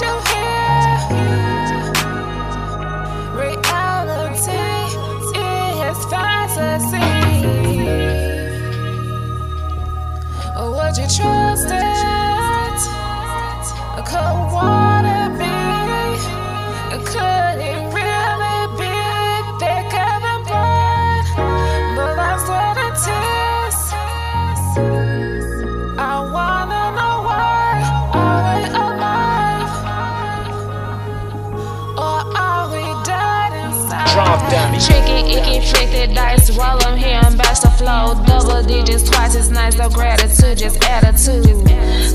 what you hear. Reality is fantasy. Or would you trust it? Or could what it be? Or could it really be thicker than blood? But that's what it is. I wanna know why. Are we alive? Or are we dead inside? Drop down. Tricky, icky, flick the dice while I'm here. I'm bash the flow. Double digits, twice as nice. No gratitude, just attitude.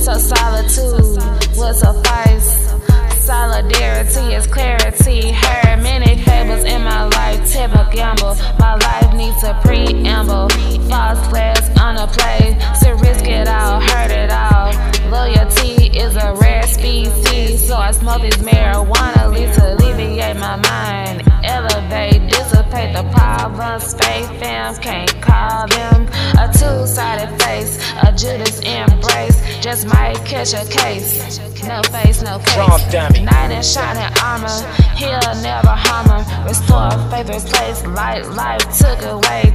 So solitude will suffice. Solidarity is clarity. Heard many fables in my life. Tip a gamble. My life needs a preamble. False flags on a play. So risk it all, hurt it all. Loyalty is a rare species. So I smoke this marijuana leaves to alleviate my mind. Elevate, dissipate the problems. Faith fam, can't call them. A two-sided face, a Judas embrace. Just might catch a case. No face, no case. Knight in shining armor, he'll never harm him. Restore favorite place, light life took away.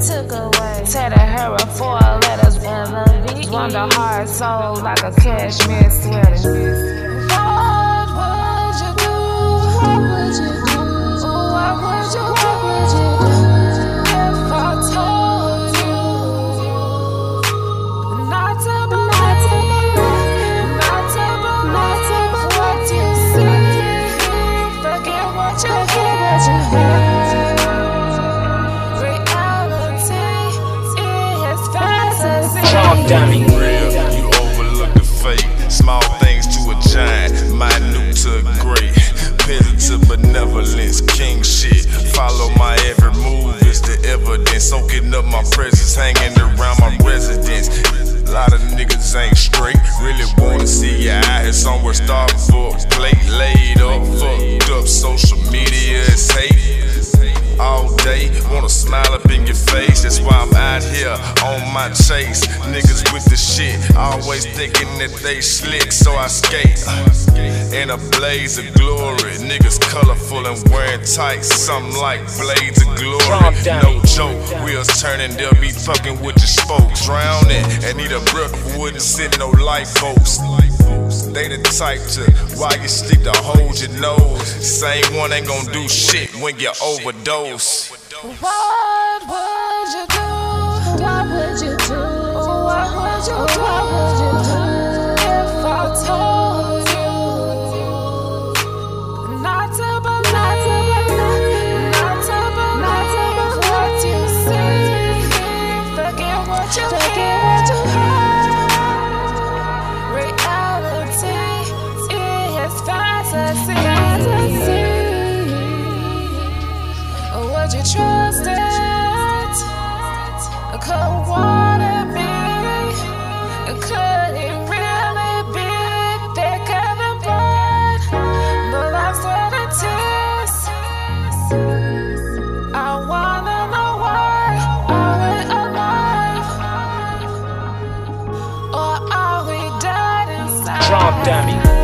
Tethered her with four letters. Wonder hard soul like a cashmere sweater. Dummy. Real, you overlook the fake. Small things to a giant, minute to a great. Peasant to benevolence, king shit. Follow my every move, it's the evidence. Soaking up my presence, hanging around my residence. A lot of niggas ain't straight. Really wanna see your eye is somewhere starving for a plate. Laid up, fucked up, social media is hate. All day, wanna smile up in your face. That's why I'm out here on my chase. Niggas with the shit, always thinking that they slick, so I skate in a blaze of glory. Niggas colorful and wearing tight, something like blades of glory. No joke, wheels turning, they'll be fucking with the spokes. Drowning and need a brook, wouldn't sit no lifeboats. They the type to why you stick to hold your nose. Same one ain't gonna do shit when you overdose. What would you do? What would you do? What would you do? What would you do if I told you not to believe, not to believe what you see? Forget what you heard. Would you trust it? Or could what it be? Or could it really be thicker than blood? But that's what it is. I wanna know why. Are we alive? Or are we dead inside? Drop, dummy.